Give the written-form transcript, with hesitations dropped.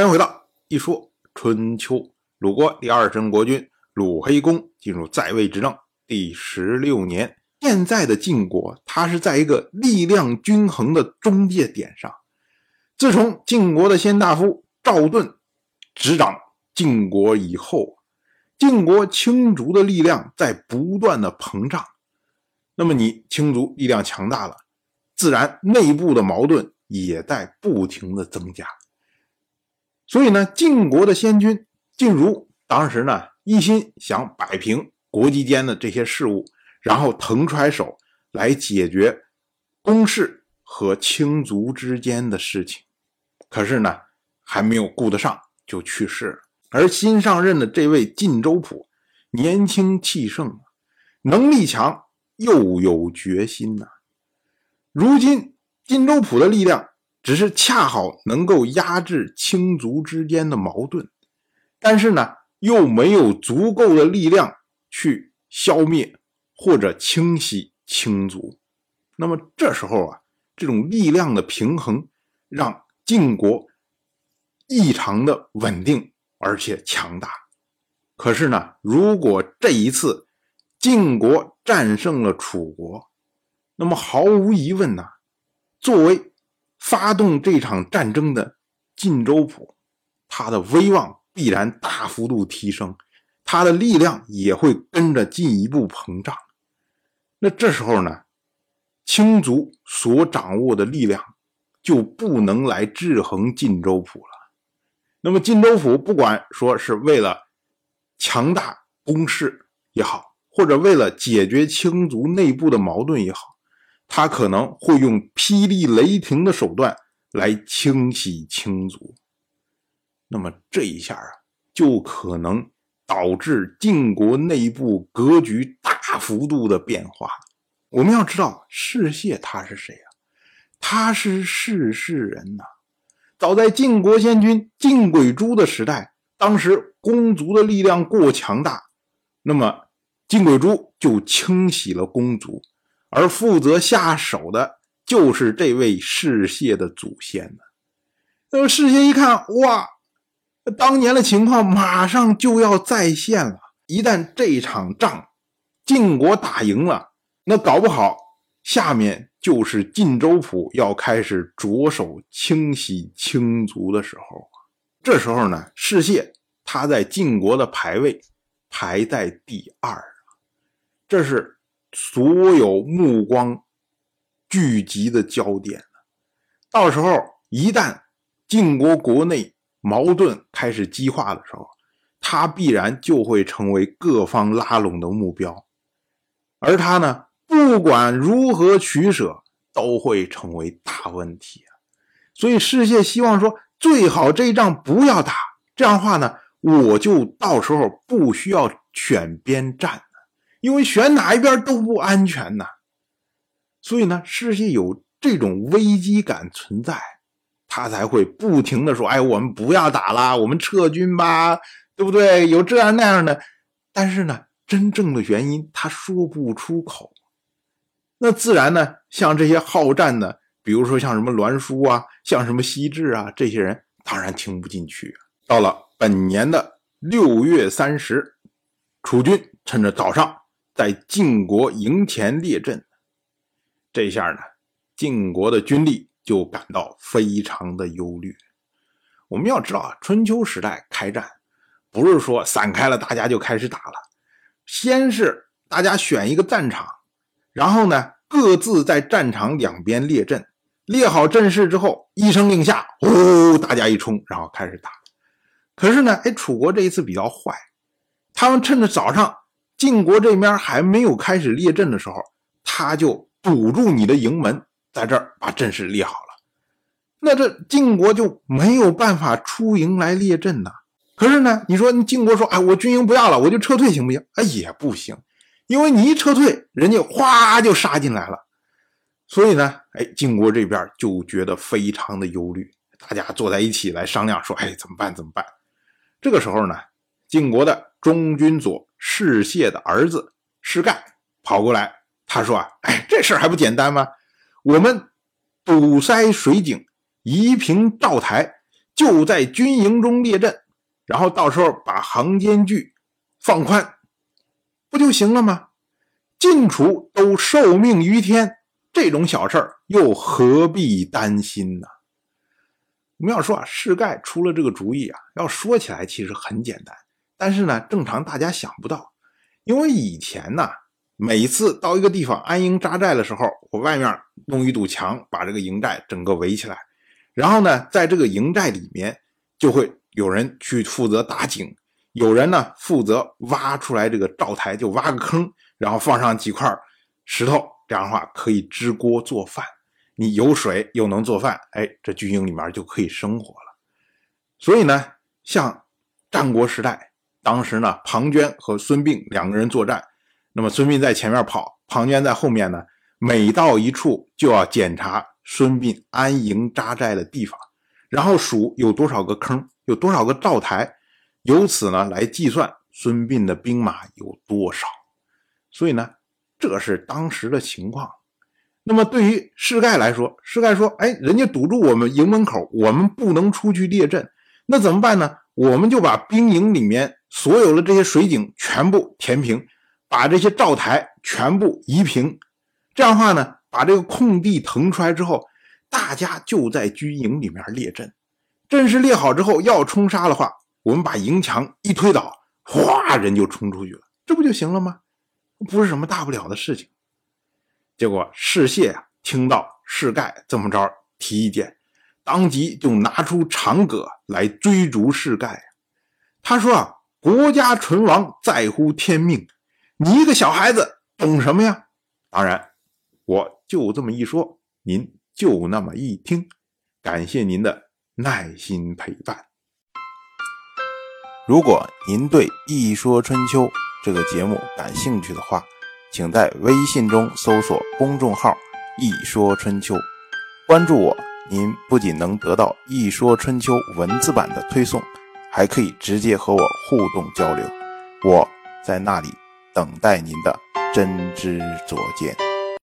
欢迎回到一说春秋。鲁国第二任国君鲁黑公进入在位执政第16年。现在的晋国它是在一个力量均衡的中介点上。自从晋国的先大夫赵盾执掌晋国以后，晋国青族的力量在不断的膨胀。那么你青族力量强大了，自然内部的矛盾也在不停的增加。所以呢，晋国的先君晋如当时呢一心想摆平国际间的这些事务，然后腾出来手来解决公事和卿族之间的事情。可是呢还没有顾得上就去世了。而新上任的这位晋州仆年轻气盛，能力强又有决心呐。如今晋州仆的力量只是恰好能够压制卿族之间的矛盾，但是呢又没有足够的力量去消灭或者清洗卿族。那么这时候啊，这种力量的平衡让晋国异常的稳定而且强大。可是呢，如果这一次晋国战胜了楚国，那么毫无疑问呢，作为发动这场战争的晋州仆，他的威望必然大幅度提升，他的力量也会跟着进一步膨胀。那这时候呢，卿族所掌握的力量就不能来制衡晋州仆了。那么晋州仆不管说是为了强大公势也好，或者为了解决卿族内部的矛盾也好，他可能会用霹雳雷霆的手段来清洗卿族。那么这一下啊，就可能导致晋国内部格局大幅度的变化。我们要知道士燮他是谁啊？他是士氏人呐。早在晋国先君晋轨珠的时代，当时公族的力量过强大，那么晋轨珠就清洗了公族，而负责下手的就是这位士燮的祖先呢。那么士燮一看，哇，当年的情况马上就要再现了。一旦这场仗晋国打赢了，那搞不好下面就是晋州仆要开始着手清洗卿族的时候。这时候呢，士燮他在晋国的排位排在第2，这是所有目光聚集的焦点。到时候一旦晋国国内矛盾开始激化的时候，他必然就会成为各方拉拢的目标，而他呢不管如何取舍都会成为大问题。所以士燮希望说最好这一仗不要打，这样的话呢我就到时候不需要选边站，因为选哪一边都不安全呐。所以呢士燮有这种危机感存在，他才会不停的说，哎，我们不要打了，我们撤军吧，对不对，有这样那样的。但是呢真正的原因他说不出口。那自然呢像这些好战的，比如说像什么栾书啊，像什么西挚啊，这些人当然听不进去。到了本年的6月30，楚军趁着早上在晋国营前列阵，这下呢，晋国的军力就感到非常的忧虑。我们要知道啊，春秋时代开战，不是说散开了大家就开始打了，先是大家选一个战场，然后呢，各自在战场两边列阵，列好阵势之后，一声令下，呼，大家一冲，然后开始打。可是呢，楚国这一次比较坏，他们趁着早上晋国这边还没有开始列阵的时候，他就堵住你的营门，在这儿把阵势列好了。那这晋国就没有办法出营来列阵呐。可是呢，你说晋国说，哎，我军营不要了，我就撤退行不行？哎，也不行，因为你一撤退，人家哗就杀进来了。所以呢，晋国这边就觉得非常的忧虑，大家坐在一起来商量说，哎，怎么办？怎么办？这个时候呢，晋国的中军佐士燮的儿子士盖跑过来，他说啊，哎，这事儿还不简单吗？我们堵塞水井，移平灶台，就在军营中列阵，然后到时候把行间距放宽，不就行了吗？晋楚都受命于天，这种小事儿又何必担心呢？我们要说啊，世盖出了这个主意啊，要说起来其实很简单，但是呢，正常大家想不到，因为以前呢，每次到一个地方安营扎寨的时候，我外面弄一堵墙，把这个营寨整个围起来，然后呢，在这个营寨里面就会有人去负责打井，有人呢负责挖出来这个灶台，就挖个坑，然后放上几块石头，这样的话可以支锅做饭，你有水又能做饭，哎，这军营里面就可以生活了。所以呢，像战国时代，当时呢庞涓和孙膑两个人作战，那么孙膑在前面跑，庞涓在后面呢，每到一处就要检查孙膑安营扎寨的地方，然后数有多少个坑，有多少个灶台，由此呢来计算孙膑的兵马有多少。所以呢，这是当时的情况。那么对于世盖来说，世盖说，哎，人家堵住我们营门口，我们不能出去列阵，那怎么办呢？我们就把兵营里面所有的这些水井全部填平，把这些灶台全部移平，这样的话呢，把这个空地腾出来之后，大家就在军营里面列阵，阵势列好之后，要冲杀的话，我们把营墙一推倒，哗，人就冲出去了，这不就行了吗？不是什么大不了的事情。结果士燮啊，听到世盖这么着提意见，当即就拿出长戈来追逐世盖。他说啊，国家存亡在乎天命，你一个小孩子懂什么呀？当然我就这么一说，您就那么一听。感谢您的耐心陪伴。如果您对一说春秋这个节目感兴趣的话，请在微信中搜索公众号一说春秋，关注我，您不仅能得到一说春秋文字版的推送，还可以直接和我互动交流，我在那里等待您的真知灼见。